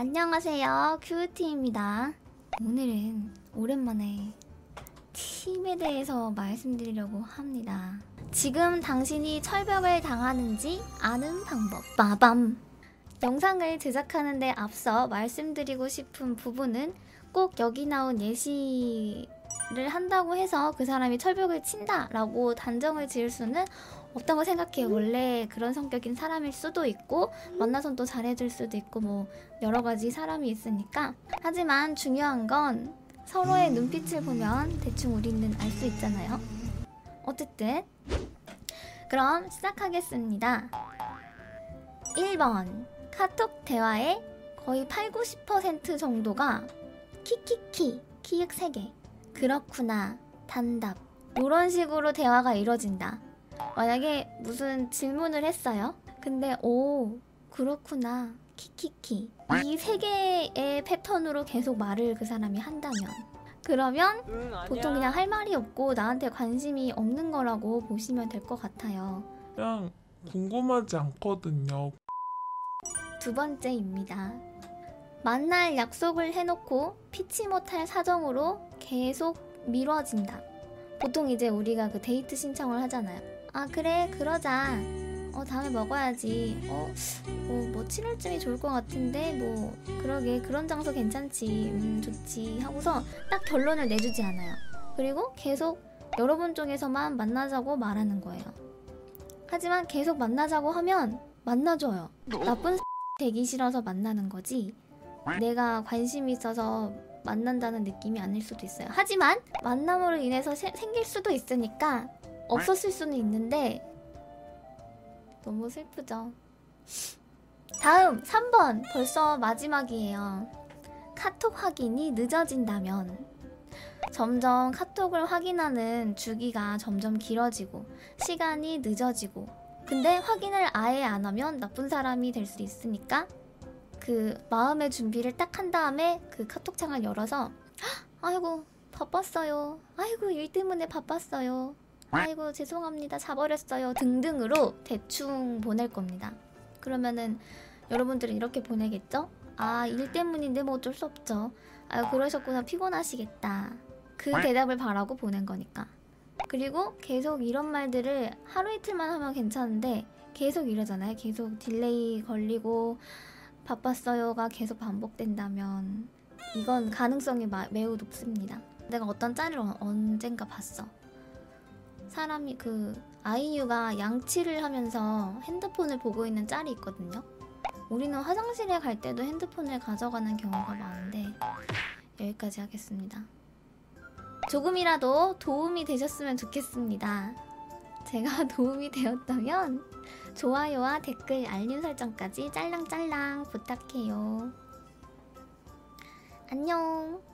안녕하세요, 큐티입니다. 오늘은 오랜만에 팀에 대해서 말씀드리려고 합니다. 지금 당신이 철벽을 당하는지 아는 방법. 빠밤! 영상을 제작하는 데 앞서 말씀드리고 싶은 부분은 꼭 여기 나온 예시를 한다고 해서 그 사람이 철벽을 친다 라고 단정을 지을 수는 없다고 생각해요. 원래 그런 성격인 사람일 수도 있고 만나선 또 잘해줄 수도 있고 뭐 여러가지 사람이 있으니까. 하지만 중요한 건 서로의 눈빛을 보면 대충 우리는 알 수 있잖아요. 어쨌든 그럼 시작하겠습니다. 1번, 카톡 대화의 거의 80~90% 정도가 키키키, 키읔 3개, 그렇구나, 단답, 이런 식으로 대화가 이뤄진다. 만약에 무슨 질문을 했어요? 근데 오, 그렇구나, 키키키, 이 3개의 패턴으로 계속 말을 그 사람이 한다면 그러면 보통 그냥 할 말이 없고 나한테 관심이 없는 거라고 보시면 될 것 같아요. 그냥 궁금하지 않거든요. 두 번째입니다. 만날 약속을 해놓고 피치 못할 사정으로 계속 미뤄진다. 보통 이제 우리가 그 데이트 신청을 하잖아요. 아 그래 그러자, 다음에 먹어야지, 뭐 7월쯤이 좋을 것 같은데, 뭐 그러게 그런 장소 괜찮지, 좋지 하고서 딱 결론을 내주지 않아요. 그리고 계속 여러분 쪽에서만 만나자고 말하는 거예요. 하지만 계속 만나자고 하면 만나줘요. 나쁜 X 되기 싫어서 만나는 거지 내가 관심이 있어서 만난다는 느낌이 아닐 수도 있어요. 하지만 만남으로 인해서 생길 수도 있으니까 없었을 수는 있는데 너무 슬프죠. 다음 3번, 벌써 마지막이에요. 카톡 확인이 늦어진다면. 점점 카톡을 확인하는 주기가 점점 길어지고 시간이 늦어지고, 근데 확인을 아예 안 하면 나쁜 사람이 될 수 있으니까 그 마음의 준비를 딱 한 다음에 그 카톡창을 열어서 아이고 바빴어요, 아이고 일 때문에 바빴어요, 아이고 죄송합니다, 자버렸어요 등등으로 대충 보낼 겁니다. 그러면은 여러분들은 이렇게 보내겠죠? 아 일 때문인데 뭐 어쩔 수 없죠, 아 그러셨구나, 피곤하시겠다, 그 대답을 바라고 보낸 거니까. 그리고 계속 이런 말들을 하루 이틀만 하면 괜찮은데 계속 이러잖아요. 계속 딜레이 걸리고 바빴어요가 계속 반복된다면 이건 가능성이 매우 높습니다. 내가 어떤 짤을 언젠가 봤어. 사람이 그 아이유가 양치를 하면서 핸드폰을 보고 있는 짤이 있거든요. 우리는 화장실에 갈 때도 핸드폰을 가져가는 경우가 많은데 여기까지 하겠습니다. 조금이라도 도움이 되셨으면 좋겠습니다. 제가 도움이 되었다면 좋아요와 댓글, 알림 설정까지 짤랑짤랑 부탁해요. 안녕.